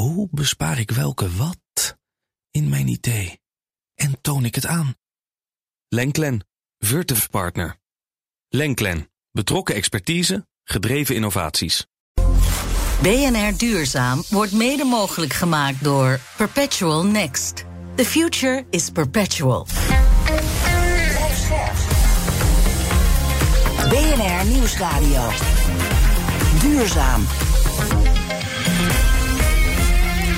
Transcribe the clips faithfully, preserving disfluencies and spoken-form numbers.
hoe bespaar ik welke wat in mijn idee en toon ik het aan? Lenklen, Vertiv partner. Lenklen, betrokken expertise, gedreven innovaties. B N R Duurzaam wordt mede mogelijk gemaakt door Perpetual Next. The future is perpetual. B N R Nieuwsradio. Duurzaam.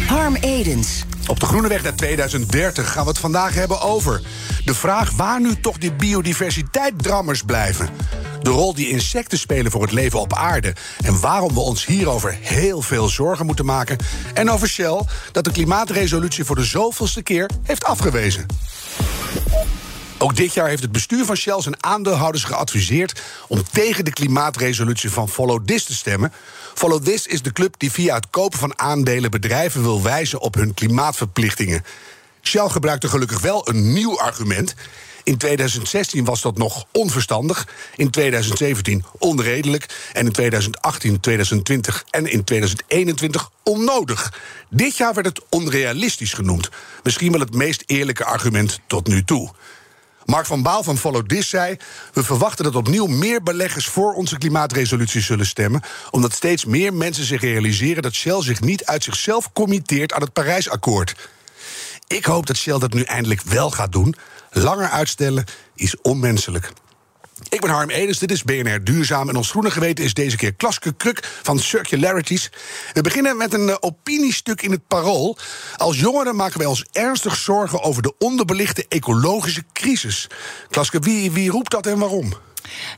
Harm Edens. Op de Groene Weg naar tweeduizend dertig gaan we het vandaag hebben over de vraag waar nu toch die biodiversiteitsdrammers blijven. De rol die insecten spelen voor het leven op aarde en waarom we ons hierover heel veel zorgen moeten maken. En over Shell, dat de klimaatresolutie voor de zoveelste keer heeft afgewezen. Ook dit jaar heeft het bestuur van Shell zijn aandeelhouders geadviseerd om tegen de klimaatresolutie van Follow This te stemmen. Follow This is de club die via het kopen van aandelen bedrijven wil wijzen op hun klimaatverplichtingen. Shell gebruikte gelukkig wel een nieuw argument. In tweeduizend zestien was dat nog onverstandig, in tweeduizend zeventien onredelijk en in tweeduizend achttien, tweeduizend twintig en in tweeduizend eenentwintig onnodig. Dit jaar werd het onrealistisch genoemd. Misschien wel het meest eerlijke argument tot nu toe. Mark van Baal van Follow This zei: we verwachten dat opnieuw meer beleggers voor onze klimaatresolutie zullen stemmen, omdat steeds meer mensen zich realiseren dat Shell zich niet uit zichzelf committeert aan het Parijsakkoord. Ik hoop dat Shell dat nu eindelijk wel gaat doen. Langer uitstellen is onmenselijk. Ik ben Harm Edens, dit is B N R Duurzaam. En ons groene geweten is deze keer Klaske Kruk van Circularities. We beginnen met een uh, opiniestuk in het Parool. Als jongeren maken wij ons ernstig zorgen over de onderbelichte ecologische crisis. Klaske, wie, wie roept dat en waarom?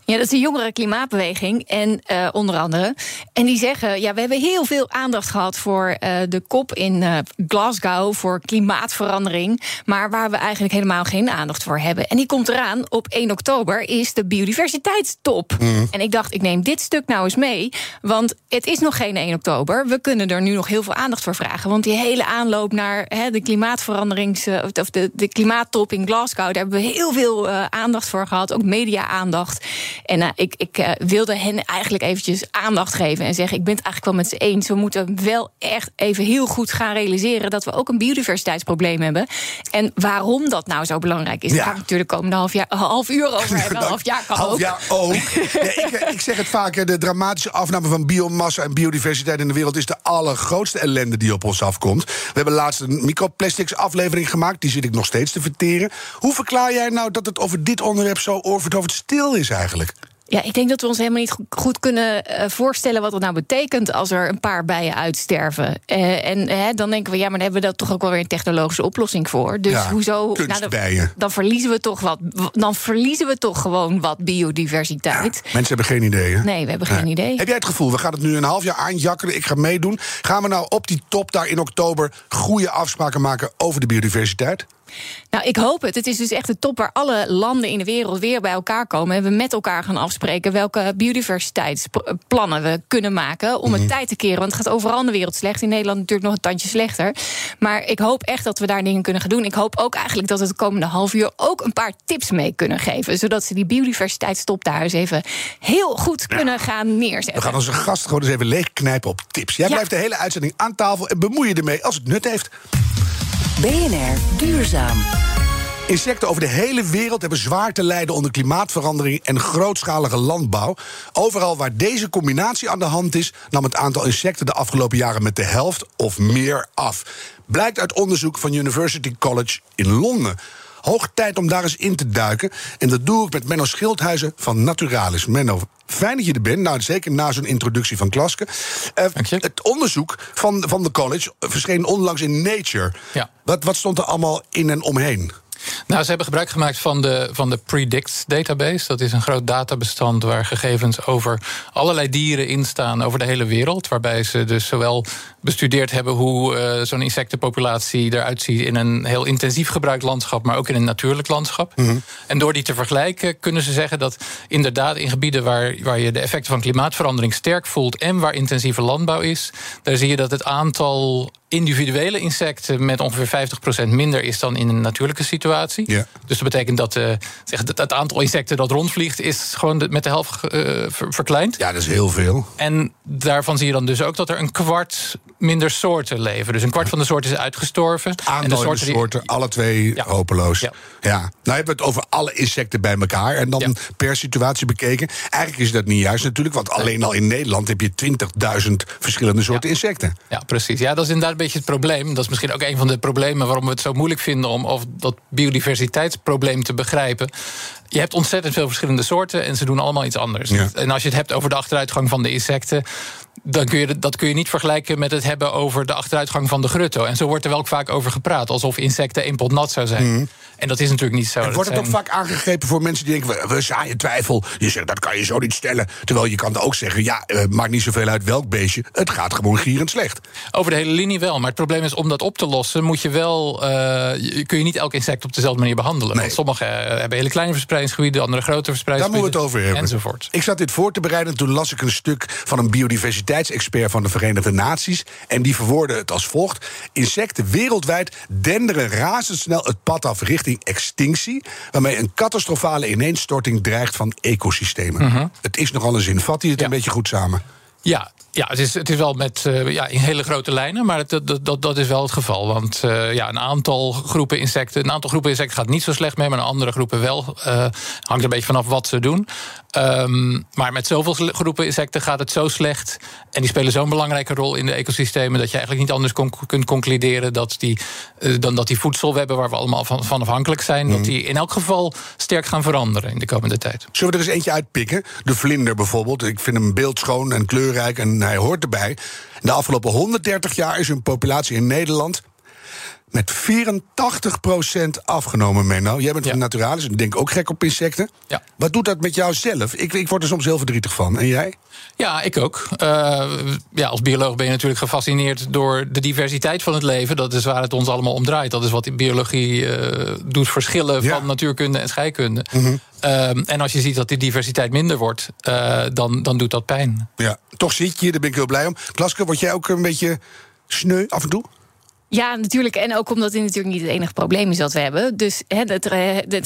Ja, dat is de jongere klimaatbeweging, en uh, onder andere. En die zeggen, ja, we hebben heel veel aandacht gehad voor uh, de C O P in uh, Glasgow, voor klimaatverandering, maar waar we eigenlijk helemaal geen aandacht voor hebben. En die komt eraan, op één oktober is de biodiversiteitstop. Mm. En ik dacht, ik neem dit stuk nou eens mee, want het is nog geen één oktober. We kunnen er nu nog heel veel aandacht voor vragen, want die hele aanloop naar he, de klimaatverandering, of de, de klimaattop in Glasgow, daar hebben we heel veel uh, aandacht voor gehad, ook media-aandacht. En uh, ik, ik uh, wilde hen eigenlijk eventjes aandacht geven en zeggen, ik ben het eigenlijk wel met ze eens. We moeten wel echt even heel goed gaan realiseren dat we ook een biodiversiteitsprobleem hebben. En waarom dat nou zo belangrijk is, ja. Daar ga ik natuurlijk de komende half, jaar, half uur over hebben. Half jaar kan half ook. Jaar ook. ja, ik, ik zeg het vaak, de dramatische afname van biomassa en biodiversiteit in de wereld is de allergrootste ellende die op ons afkomt. We hebben laatst een microplastics aflevering gemaakt, die zit ik nog steeds te verteren. Hoe verklaar jij nou dat het over dit onderwerp zo oorverdovend stil is eigenlijk? Ja, ik denk dat we ons helemaal niet goed kunnen voorstellen wat dat nou betekent als er een paar bijen uitsterven. Uh, en uh, dan denken we, ja, maar dan hebben we daar toch ook wel weer een technologische oplossing voor. Dus ja, hoezo? Nou, dan, dan verliezen we toch wat. Dan verliezen we toch gewoon wat biodiversiteit. Ja, mensen hebben geen idee. Hè? Nee, we hebben geen ja. idee. Heb jij het gevoel, we gaan het nu een half jaar aanjakkeren, ik ga meedoen. Gaan we nou op die top daar in oktober goede afspraken maken over de biodiversiteit? Nou, ik hoop het. Het is dus echt een top waar alle landen in de wereld weer bij elkaar komen en we met elkaar gaan afspreken welke biodiversiteitsplannen we kunnen maken om het mm. tijd te keren. Want het gaat overal in de wereld slecht. In Nederland natuurlijk nog een tandje slechter. Maar ik hoop echt dat we daar dingen kunnen gaan doen. Ik hoop ook eigenlijk dat we het komende half uur ook een paar tips mee kunnen geven, zodat ze die biodiversiteitstop daar eens even heel goed ja. kunnen gaan neerzetten. We gaan onze gast gewoon eens even leegknijpen op tips. Jij ja. blijft de hele uitzending aan tafel en bemoei je ermee als het nut heeft. B N R Duurzaam. Insecten over de hele wereld hebben zwaar te lijden onder klimaatverandering en grootschalige landbouw. Overal waar deze combinatie aan de hand is, nam het aantal insecten de afgelopen jaren met de helft of meer af. Blijkt uit onderzoek van University College in Londen. Hoog tijd om daar eens in te duiken. En dat doe ik met Menno Schilthuizen van Naturalis. Menno, fijn dat je er bent. Nou, zeker na zo'n introductie van Klaske. Uh, het onderzoek van, van de college verscheen onlangs in Nature. Ja. Wat, wat stond er allemaal in en omheen? Nou, ze hebben gebruik gemaakt van de, van de Predicts database. Dat is een groot databestand waar gegevens over allerlei dieren in staan over de hele wereld. Waarbij ze dus zowel bestudeerd hebben hoe uh, zo'n insectenpopulatie eruit ziet in een heel intensief gebruikt landschap, maar ook in een natuurlijk landschap. Mm-hmm. En door die te vergelijken kunnen ze zeggen dat inderdaad in gebieden waar, waar je de effecten van klimaatverandering sterk voelt en waar intensieve landbouw is, daar zie je dat het aantal individuele insecten met ongeveer vijftig procent minder is dan in een natuurlijke situatie. Ja. Dus dat betekent dat uh, zeg, het aantal insecten dat rondvliegt is gewoon met de helft uh, ver- verkleind. Ja, dat is heel veel. En daarvan zie je dan dus ook dat er een kwart minder soorten leven. Dus een kwart van de soorten is uitgestorven. Aantal en de soorten, die... soorten, alle twee ja. hopeloos. Ja. Ja. Nou hebben we het over alle insecten bij elkaar en dan ja. per situatie bekeken. Eigenlijk is dat niet juist natuurlijk, want alleen al in Nederland heb je twintigduizend verschillende soorten ja. insecten. Ja, precies. Ja, dat is inderdaad een beetje het probleem. Dat is misschien ook een van de problemen waarom we het zo moeilijk vinden om of dat biodiversiteitsprobleem te begrijpen. Je hebt ontzettend veel verschillende soorten en ze doen allemaal iets anders. Ja. En als je het hebt over de achteruitgang van de insecten, dan kun je, dat kun je niet vergelijken met het hebben over de achteruitgang van de grutto. En zo wordt er wel vaak over gepraat, alsof insecten één pot nat zou zijn. Mm. En dat is natuurlijk niet zo. En wordt het ook zijn... vaak aangegrepen voor mensen die denken, we zaaien twijfel. Je zegt, dat kan je zo niet stellen. Terwijl je kan ook zeggen, ja, het maakt niet zoveel uit welk beestje. Het gaat gewoon gierend slecht. Over de hele linie wel, maar het probleem is, om dat op te lossen, moet je wel, uh, kun je niet elk insect op dezelfde manier behandelen. Nee. Want sommige uh, hebben hele kleine verspreidingsgebieden, andere grote verspreidingsgebieden. Daar moeten we het over hebben. Enzovoort. Ik zat dit voor te bereiden, toen las ik een stuk van een biodiversiteit expert van de Verenigde Naties. En die verwoordde het als volgt. Insecten wereldwijd denderen razendsnel het pad af richting extinctie, waarmee een catastrofale ineenstorting dreigt van ecosystemen. Mm-hmm. Het is nogal een zin. Vat hij het ja. een beetje goed samen? Ja, ja het, is, het is wel met uh, ja, in hele grote lijnen, maar dat, dat, dat, dat is wel het geval. Want uh, ja, een aantal groepen insecten, een aantal groepen insecten gaat niet zo slecht mee, maar een andere groepen wel. Uh, hangt een beetje vanaf wat ze doen. Um, maar met zoveel groepen insecten gaat het zo slecht en die spelen zo'n belangrijke rol in de ecosystemen dat je eigenlijk niet anders con- kunt concluderen dat die, uh, dan dat die voedselwebben waar we allemaal van, van afhankelijk zijn, mm. dat die in elk geval sterk gaan veranderen in de komende tijd. Zullen we er eens eentje uitpikken? De vlinder bijvoorbeeld. Ik vind hem beeldschoon en kleurrijk en hij hoort erbij. De afgelopen honderddertig jaar is hun populatie in Nederland met vierentachtig procent afgenomen, Menno. Jij bent ja. van Naturalis en denk ook gek op insecten. Ja. Wat doet dat met jou zelf? Ik, ik word er soms heel verdrietig van. En jij? Ja, ik ook. Uh, ja, als bioloog ben je natuurlijk gefascineerd door de diversiteit van het leven. Dat is waar het ons allemaal om draait. Dat is wat in biologie uh, doet verschillen ja. van natuurkunde en scheikunde. Mm-hmm. Uh, en als je ziet dat die diversiteit minder wordt, uh, dan, dan doet dat pijn. Ja, toch zit je, daar ben ik heel blij om. Klaske, word jij ook een beetje sneu af en toe? Ja, natuurlijk. En ook omdat dit natuurlijk niet het enige probleem is dat we hebben. Dus het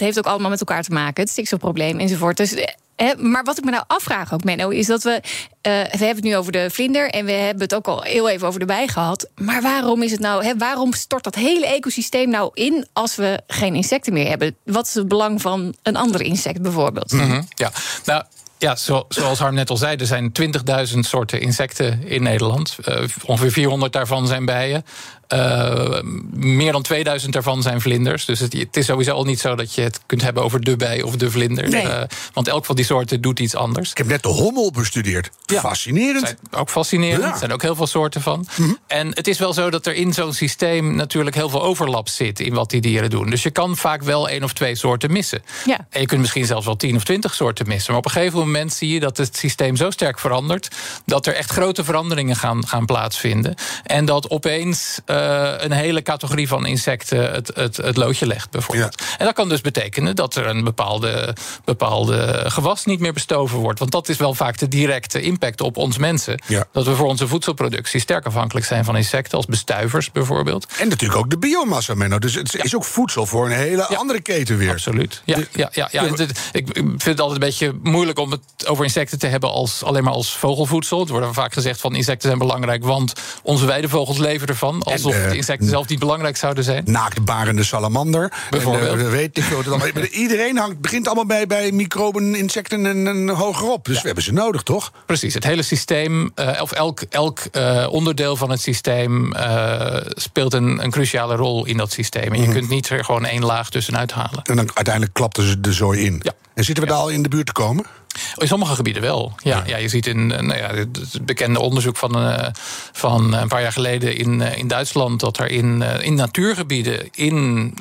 heeft ook allemaal met elkaar te maken. Het stikstofprobleem enzovoort. Dus, he, maar wat ik me nou afvraag ook, Menno, is dat we... Uh, we hebben het nu over de vlinder en we hebben het ook al heel even over de bij gehad. Maar waarom is het nou... He, waarom stort dat hele ecosysteem nou in als we geen insecten meer hebben? Wat is het belang van een ander insect bijvoorbeeld? Mm-hmm, ja, nou... Ja, zo, zoals Harm net al zei, er zijn twintigduizend soorten insecten in Nederland. Uh, ongeveer vierhonderd daarvan zijn bijen. Uh, meer dan tweeduizend daarvan zijn vlinders. Dus het, het is sowieso al niet zo dat je het kunt hebben over de bij of de vlinder. Nee. Uh, want elk van die soorten doet iets anders. Ik heb net de hommel bestudeerd. Ja, fascinerend. Zijn ook fascinerend. Ja. Er zijn ook heel veel soorten van. Mm-hmm. En het is wel zo dat er in zo'n systeem natuurlijk heel veel overlap zit in wat die dieren doen. Dus je kan vaak wel één of twee soorten missen. Ja. En je kunt misschien zelfs wel tien of twintig soorten missen. Maar op een gegeven moment zie je dat het systeem zo sterk verandert dat er echt grote veranderingen gaan, gaan plaatsvinden. En dat opeens uh, een hele categorie van insecten het, het, het loodje legt, bijvoorbeeld. Ja. En dat kan dus betekenen dat er een bepaalde, bepaalde gewas niet meer bestoven wordt. Want dat is wel vaak de directe impact op ons mensen. Ja. Dat we voor onze voedselproductie sterk afhankelijk zijn van insecten, als bestuivers bijvoorbeeld. En natuurlijk ook de biomassa, Menno. Dus het ja. is ook voedsel voor een hele ja. andere keten weer. Absoluut. Ja, de, ja, ja, ja. De, ik vind het altijd een beetje moeilijk om het over insecten te hebben als, alleen maar als vogelvoedsel. Het wordt vaak gezegd van insecten zijn belangrijk, want onze weidevogels leven ervan. Alsof en, uh, de insecten zelf niet belangrijk zouden zijn. Naaktbarende salamander. Bijvoorbeeld. En, uh, weet ik veel, maar iedereen hangt, begint allemaal bij, bij microben, insecten en, en hogerop. Dus ja. we hebben ze nodig, toch? Precies. Het hele systeem, uh, of elk, elk uh, onderdeel van het systeem uh, speelt een, een cruciale rol in dat systeem. En mm-hmm. je kunt niet er gewoon één laag tussenuit halen. En dan uiteindelijk klapt er de zooi in. Ja. En zitten we ja. daar al in de buurt te komen? In sommige gebieden wel. Ja, ja. ja je ziet in nou ja, het bekende onderzoek van, uh, van een paar jaar geleden in, uh, in Duitsland dat er in, uh, in natuurgebieden, in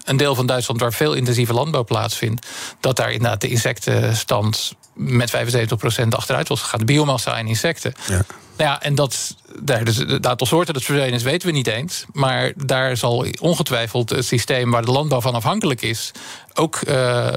een deel van Duitsland waar veel intensieve landbouw plaatsvindt, dat daar inderdaad de insectenstand met vijfenzeventig procent achteruit was gegaan. De biomassa en insecten. Ja. Nou ja, en dat, daar, dus het aantal soorten dat verdwenen is, weten we niet eens. Maar daar zal ongetwijfeld het systeem waar de landbouw van afhankelijk is ook uh,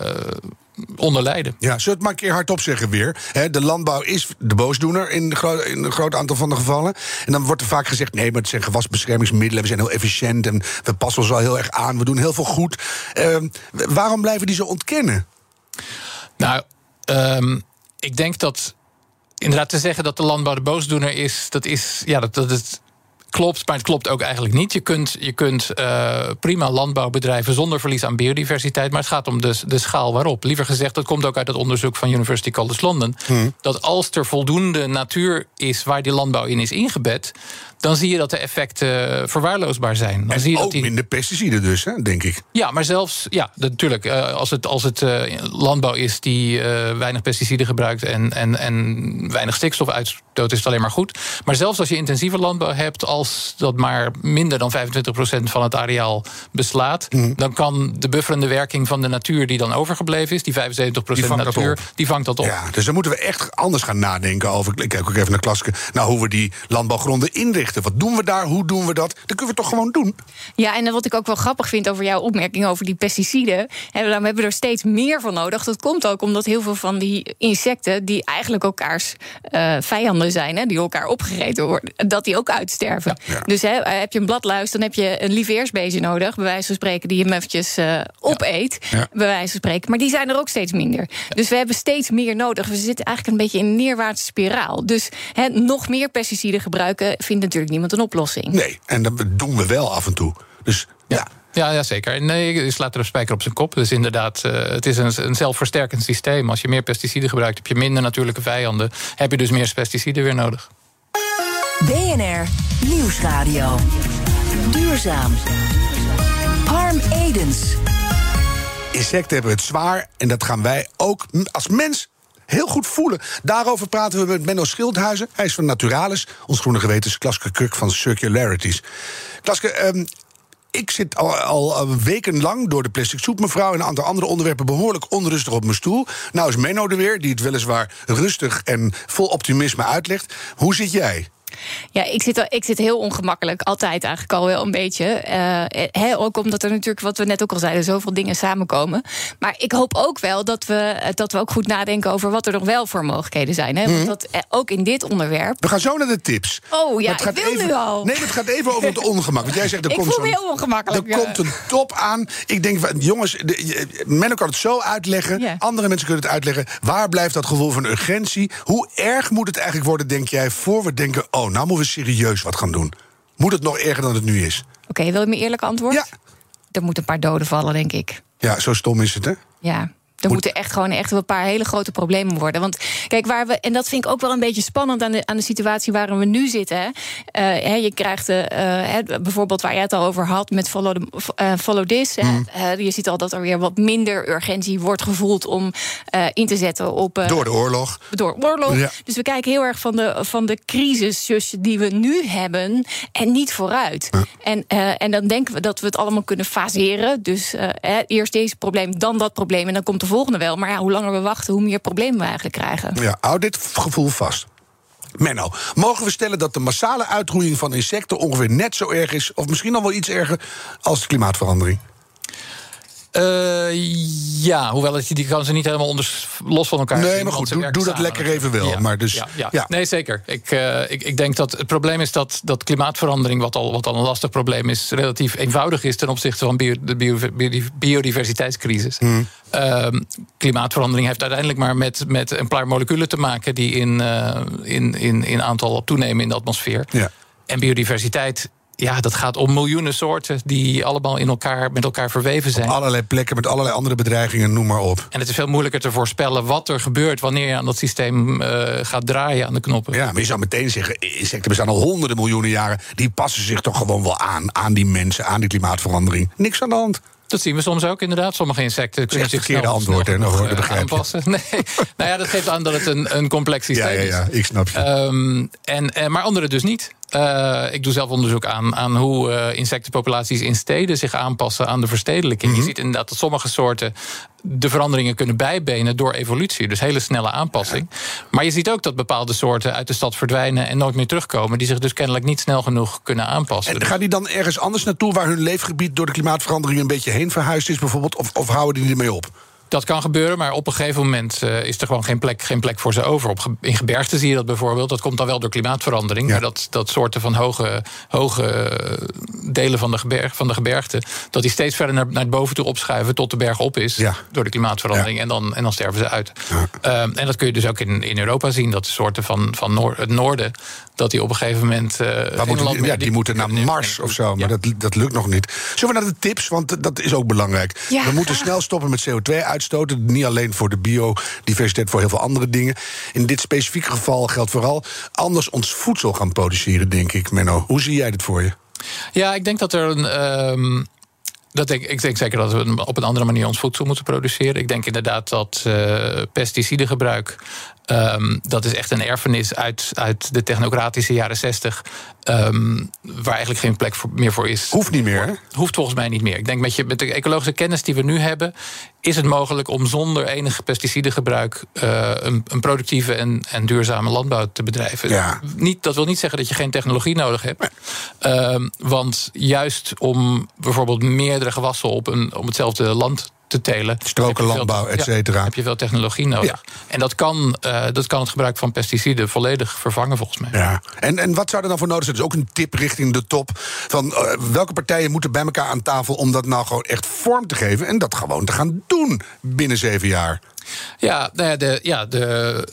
onder lijden. Ja, zullen we het maar een keer hardop zeggen weer. He, de landbouw is de boosdoener in, gro- in een groot aantal van de gevallen. En dan wordt er vaak gezegd, nee, maar het zijn gewasbeschermingsmiddelen, we zijn heel efficiënt en we passen ons al heel erg aan, we doen heel veel goed. Uh, waarom blijven die zo ontkennen? Nou, um, ik denk dat inderdaad te zeggen dat de landbouw de boosdoener is, dat is, ja, dat, dat het klopt, maar het klopt ook eigenlijk niet. Je kunt, je kunt uh, prima landbouw bedrijven zonder verlies aan biodiversiteit, maar het gaat om de, de schaal waarop. Liever gezegd, dat komt ook uit het onderzoek van University College London, hmm. dat als er voldoende natuur is waar die landbouw in is ingebed, dan zie je dat de effecten verwaarloosbaar zijn. Dan en zie je ook dat die... minder pesticiden dus, hè, denk ik. Ja, maar zelfs, ja, natuurlijk, als het, als het landbouw is die uh, weinig pesticiden gebruikt en, en, en weinig stikstof uitstoot, is het alleen maar goed. Maar zelfs als je intensieve landbouw hebt, als dat maar minder dan vijfentwintig procent van het areaal beslaat, mm. dan kan de bufferende werking van de natuur die dan overgebleven is, die vijfenzeventig procent die natuur, die vangt dat op. Ja, dus dan moeten we echt anders gaan nadenken over, ik kijk ook even naar Klaske, nou, hoe we die landbouwgronden inrichten. Wat doen we daar? Hoe doen we dat? Dat kunnen we toch gewoon doen? Ja, en wat ik ook wel grappig vind over jouw opmerking over die pesticiden. We hebben er steeds meer van nodig. Dat komt ook omdat heel veel van die insecten, die eigenlijk elkaars uh, vijanden zijn, hè, die elkaar opgegeten worden, dat die ook uitsterven. Ja. Dus hè, heb je een bladluis, dan heb je een lieveheersbeestje nodig, bij wijze van spreken, die hem eventjes uh, opeet. Ja. Ja. Bij wijze van spreken. Maar die zijn er ook steeds minder. Ja. Dus we hebben steeds meer nodig. We zitten eigenlijk een beetje in een neerwaartse spiraal. Dus hè, nog meer pesticiden gebruiken vindt natuurlijk niemand een oplossing. Nee, en dat doen we wel af en toe. Dus ja. ja. Ja, ja, zeker. Nee, je slaat er een spijker op zijn kop. Dus inderdaad, uh, het is een, een zelfversterkend systeem. Als je meer pesticiden gebruikt, heb je minder natuurlijke vijanden. Heb je dus meer pesticiden weer nodig. B N R Nieuwsradio. Duurzaam. Harm Edens. Insecten hebben het zwaar en dat gaan wij ook als mens heel goed voelen. Daarover praten we met Menno Schilthuizen. Hij is van Naturalis. Ons groene geweten is Klaske Kruk van Circularities. Klaske, um, ik zit al, al wekenlang door de plastic soep, mevrouw, en een aantal andere onderwerpen behoorlijk onrustig op mijn stoel. Nou is Menno er weer, die het weliswaar rustig en vol optimisme uitlegt. Hoe zit jij? Ja, ik zit, ik zit heel ongemakkelijk. Altijd eigenlijk al wel een beetje. Uh, he, ook omdat er natuurlijk, wat we net ook al zeiden, zoveel dingen samenkomen. Maar ik hoop ook wel dat we, dat we ook goed nadenken over wat er nog wel voor mogelijkheden zijn. He? Want dat, ook in dit onderwerp. We gaan zo naar de tips. Oh ja, ik wil even, nu al. Nee, het gaat even over het ongemak. Want jij zegt, er komt ik voel me heel ongemakkelijk. Er ja. komt een top aan. Ik denk, jongens, de, men kan het zo uitleggen. Yeah. Andere mensen kunnen het uitleggen. Waar blijft dat gevoel van urgentie? Hoe erg moet het eigenlijk worden, denk jij, voor we denken, oh, nou moeten we serieus wat gaan doen. Moet het nog erger dan het nu is? Oké, okay, wil je mijn eerlijke antwoord? Ja. Er moeten een paar doden vallen, denk ik. Ja, zo stom is het, hè? Ja. Er moeten echt gewoon echt een paar hele grote problemen worden. Want kijk, waar we, en dat vind ik ook wel een beetje spannend aan de, aan de situatie waarin we nu zitten. Hè. Uh, hè, je krijgt uh, hè, bijvoorbeeld waar jij het al over had met Follow, the, uh, follow This. Mm. Hè. Uh, je ziet al dat er weer wat minder urgentie wordt gevoeld om uh, in te zetten op. Uh, door de oorlog. Door oorlog. Ja. Dus we kijken heel erg van de, van de crisis die we nu hebben en niet vooruit. Ja. En, uh, en dan denken we dat we het allemaal kunnen faseren. Dus uh, hè, eerst deze probleem, dan dat probleem en dan komt de volgende wel, maar ja, hoe langer we wachten, hoe meer problemen we eigenlijk krijgen. Ja, hou dit gevoel vast. Menno, mogen we stellen dat de massale uitroeiing van insecten ongeveer net zo erg is, of misschien nog wel iets erger, als de klimaatverandering? Uh, ja, hoewel het, die kan ze niet helemaal onders, los van elkaar. Nee, maar goed, doe, doe dat lekker even wel. Ja, maar dus, ja, ja. Ja. Nee, zeker. Ik, uh, ik, ik denk dat het probleem is dat, dat klimaatverandering, wat al, wat al een lastig probleem is, relatief eenvoudig is ten opzichte van bio, de bio, bio, biodiversiteitscrisis. Hmm. Uh, klimaatverandering heeft uiteindelijk maar met, met een paar moleculen te maken die in, uh, in, in, in aantal toenemen in de atmosfeer. Ja. En biodiversiteit. Ja, dat gaat om miljoenen soorten die allemaal in elkaar, met elkaar verweven zijn. Op allerlei plekken, met allerlei andere bedreigingen, noem maar op. En het is veel moeilijker te voorspellen wat er gebeurt wanneer je aan dat systeem uh, gaat draaien aan de knoppen. Ja, maar je zou meteen zeggen, insecten bestaan al honderden miljoenen jaren. Die passen zich toch gewoon wel aan, aan die mensen, aan die klimaatverandering. Niks aan de hand. Dat zien we soms ook, inderdaad. Sommige insecten kunnen zich snel, antwoord, snel he, nog, uh, aanpassen. Nee, nou ja, dat geeft aan dat het een, een complex systeem is. Ja, ja, ja, ik snap je. Um, en, en, maar anderen dus niet. Uh, ik doe zelf onderzoek aan, aan hoe uh, insectenpopulaties in steden zich aanpassen aan de verstedelijking. Mm-hmm. Je ziet inderdaad dat sommige soorten de veranderingen kunnen bijbenen door evolutie. Dus hele snelle aanpassing. Ja. Maar je ziet ook dat bepaalde soorten uit de stad verdwijnen en nooit meer terugkomen, die zich dus kennelijk niet snel genoeg kunnen aanpassen. En gaan die dan ergens anders naartoe waar hun leefgebied door de klimaatverandering een beetje heen verhuisd is bijvoorbeeld? Of, of houden die ermee op? Dat kan gebeuren, maar op een gegeven moment uh, is er gewoon geen plek, geen plek voor ze over. Op ge- in gebergten zie je dat bijvoorbeeld. Dat komt dan wel door klimaatverandering. Ja. Maar dat, dat soorten van hoge, hoge delen van de, geberg, van de gebergte... dat die steeds verder naar, naar boven toe opschuiven tot de berg op is... Ja. Door de klimaatverandering, ja. en, dan, en dan sterven ze uit. Ja. Um, en dat kun je dus ook in, in Europa zien. Dat de soorten van, van noor, het noorden, dat die op een gegeven moment... Uh, moeten, land, ja, die, die moeten naar Mars of zo, maar ja. dat, dat lukt nog niet. Zullen we naar de tips, want dat is ook belangrijk. Ja. We moeten snel stoppen met C O twee uitstoot. Niet alleen voor de biodiversiteit, voor heel veel andere dingen. In dit specifieke geval geldt vooral anders ons voedsel gaan produceren, denk ik, Menno. Hoe zie jij dit voor je? Ja, ik denk dat er een... Uh, dat denk, ik denk zeker dat we op een andere manier ons voedsel moeten produceren. Ik denk inderdaad dat uh, pesticidengebruik... Um, dat is echt een erfenis uit, uit de technocratische jaren zestig... Um, waar eigenlijk geen plek voor, meer voor is. Hoeft niet meer, hè? Hoeft volgens mij niet meer. Ik denk met, je, met de ecologische kennis die we nu hebben... is het mogelijk om zonder enig pesticidengebruik... Uh, een, een productieve en, en duurzame landbouw te bedrijven. Ja. Niet, dat wil niet zeggen dat je geen technologie nodig hebt. Um, want juist om bijvoorbeeld meerdere gewassen op, een, op hetzelfde land te... te telen. Strokenlandbouw, et cetera. Ja, heb je wel technologie nodig. Ja. En dat kan, uh, dat kan het gebruik van pesticiden volledig vervangen, volgens mij. Ja. En, en wat zou er dan voor nodig zijn? Dus ook een tip richting de top. Van uh, welke partijen moeten bij elkaar aan tafel... om dat nou gewoon echt vorm te geven... en dat gewoon te gaan doen binnen zeven jaar? Ja, de, ja, de,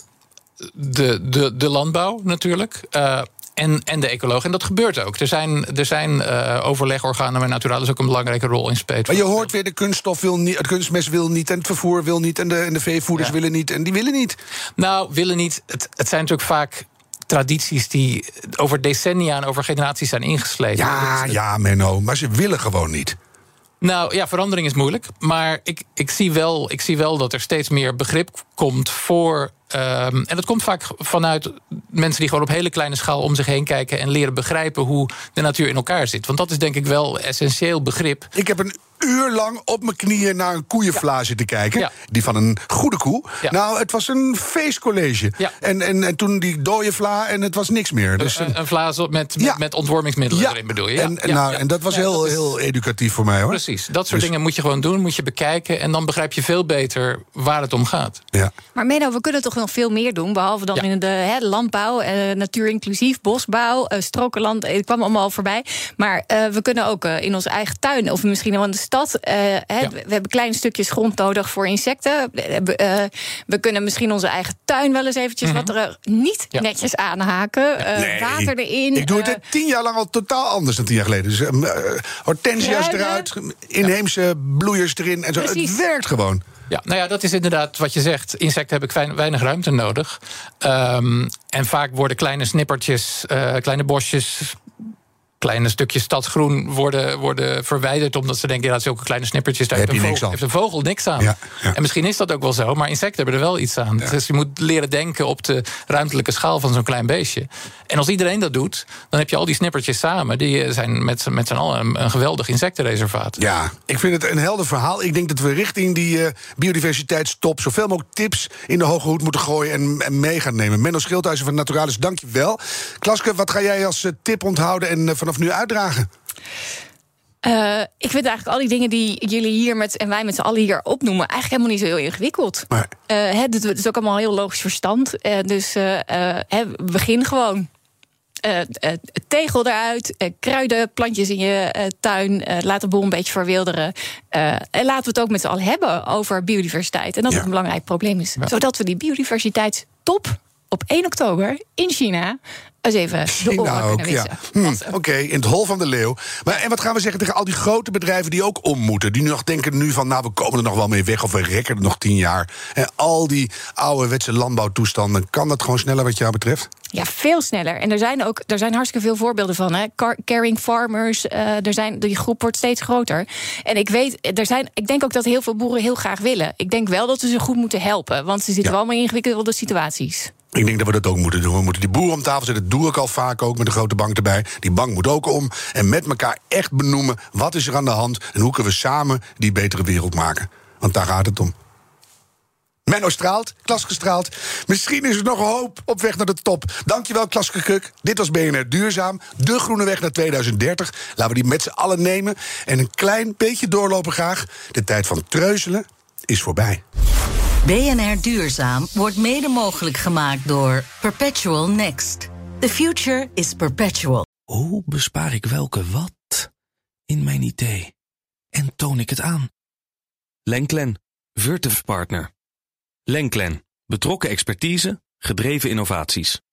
de, de, de landbouw natuurlijk... Uh, En, en de ecoloog. En dat gebeurt ook. Er zijn, er zijn uh, overlegorganen waar Naturalis ook een belangrijke rol in speelt. Maar je hoort weer, de kunststof wil niet, het kunstmest wil niet... en het vervoer wil niet en de, en de veevoeders ja. willen niet. En die willen niet. Nou, willen niet. Het, het zijn natuurlijk vaak... tradities die over decennia en over generaties zijn ingesleten. Ja, het, ja, Menno, maar ze willen gewoon niet. Nou ja, verandering is moeilijk. Maar ik, ik, zie wel, ik zie wel dat er steeds meer begrip komt voor... Um, en dat komt vaak vanuit mensen die gewoon op hele kleine schaal om zich heen kijken... en leren begrijpen hoe de natuur in elkaar zit. Want dat is denk ik wel essentieel begrip. Ik heb een uur lang op mijn knieën naar een koeienvla zitten ja. kijken. Ja. Die van een goede koe. Ja. Nou, het was een feestcollege. Ja. En, en, en toen die dode vla en het was niks meer. Dus een, een vla met, met, ja. met ontwormingsmiddelen ja. erin bedoel je? Ja. En, ja. Nou, ja. en dat was ja, heel, dat is... heel educatief voor mij, hoor. Precies. Dat soort dus... dingen moet je gewoon doen, moet je bekijken... en dan begrijp je veel beter waar het om gaat. Ja. Maar Menno, we kunnen toch nog veel meer doen, behalve dan ja. in de he, landbouw, eh, natuur inclusief, bosbouw, eh, strokenland, het kwam allemaal al voorbij. Maar eh, we kunnen ook eh, in onze eigen tuin, of misschien wel in de stad, eh, he, ja. we hebben kleine stukjes grond nodig voor insecten. We, eh, we kunnen misschien onze eigen tuin wel eens eventjes mm-hmm. wat er niet ja. netjes aanhaken, ja. eh, nee, water erin. Ik doe het uh, tien jaar lang al totaal anders dan tien jaar geleden. Dus uh, hortensia's ruiden. eruit, inheemse ja. bloeiers erin en zo. Precies. Het werkt gewoon. Ja, nou ja, dat is inderdaad wat je zegt. Insecten hebben klein, weinig ruimte nodig. Um, en vaak worden kleine snippertjes, uh, kleine bosjes... kleine stukjes stadsgroen worden, worden verwijderd... omdat ze denken, ja, dat zulke kleine snippertjes... daar heeft een, vogel, heeft een vogel niks aan. Ja, ja. En misschien is dat ook wel zo, maar insecten hebben er wel iets aan. Ja. Dus je moet leren denken op de ruimtelijke schaal van zo'n klein beestje. En als iedereen dat doet, dan heb je al die snippertjes samen... die zijn met, met z'n allen een, een geweldig insectenreservaat. Ja, ik vind het een helder verhaal. Ik denk dat we richting die uh, biodiversiteitstop... zoveel mogelijk tips in de hoge hoed moeten gooien en, en mee gaan nemen. Menno Schilthuizen van Naturalis, dank je wel. Klaske, wat ga jij als uh, tip onthouden... en uh, vanaf Of nu uitdragen? Uh, ik vind eigenlijk al die dingen die jullie hier met en wij met z'n allen hier opnoemen... eigenlijk helemaal niet zo heel ingewikkeld. Maar... Uh, het, het is ook allemaal heel logisch verstand. Uh, dus uh, uh, begin gewoon. Uh, uh, tegel eruit, uh, kruiden, plantjes in je uh, tuin... Uh, laat de boel een beetje verwilderen. Uh, en laten we het ook met z'n allen hebben over biodiversiteit. En dat ja. het een belangrijk probleem is. Ja. Zodat we die biodiversiteitstop... op één oktober in China eens even de oren kunnen wissen. Ja. Hm, Oké, okay, in het hol van de leeuw. Maar en wat gaan we zeggen tegen al die grote bedrijven die ook om moeten? Die nu nog denken nu van, nou, we komen er nog wel mee weg... of we rekken er nog tien jaar. En al die ouderwetse landbouwtoestanden... kan dat gewoon sneller wat jou betreft? Ja, veel sneller. En er zijn ook er zijn hartstikke veel voorbeelden van. Hè. Car- Caring Farmers, uh, er zijn, die groep wordt steeds groter. En ik weet, er zijn, ik denk ook dat heel veel boeren heel graag willen. Ik denk wel dat we ze goed moeten helpen. Want ze zitten ja. wel allemaal in ingewikkelde situaties. Ik denk dat we dat ook moeten doen. We moeten die boeren om tafel zetten. Dat doe ik al vaak ook met de grote bank erbij. Die bank moet ook om. En met elkaar echt benoemen wat is er aan de hand... en hoe kunnen we samen die betere wereld maken. Want daar gaat het om. Menno straalt, Klaske straalt. Misschien is er nog hoop op weg naar de top. Dankjewel, Klaske Kruk. Dit was B N R Duurzaam. De groene weg naar tweeduizend dertig. Laten we die met z'n allen nemen. En een klein beetje doorlopen graag. De tijd van treuzelen is voorbij. B N R Duurzaam wordt mede mogelijk gemaakt door Perpetual Next. The future is perpetual. Hoe bespaar ik welke wat in mijn idee? En toon ik het aan? Lenklen, Vertiv partner. Lenklen, betrokken expertise, gedreven innovaties.